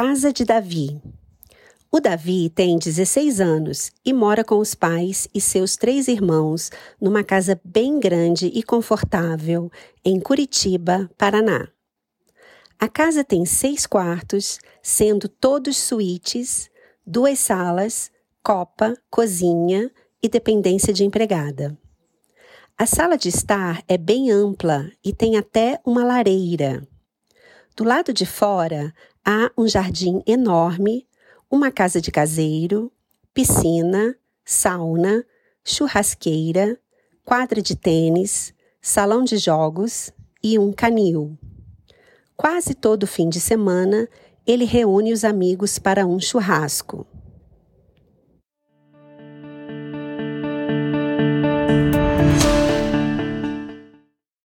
casa de Davi. O Davi tem 16 anos e mora com os pais e seus 3 irmãos numa casa bem grande e confortável em Curitiba, Paraná. A casa tem 6 quartos, sendo todos suítes, 2 salas, copa, cozinha e dependência de empregada. A sala de estar é bem ampla e tem até uma lareira. Do lado de fora, há um jardim enorme, uma casa de caseiro, piscina, sauna, churrasqueira, quadra de tênis, salão de jogos e um canil. Quase todo fim de semana, ele reúne os amigos para um churrasco.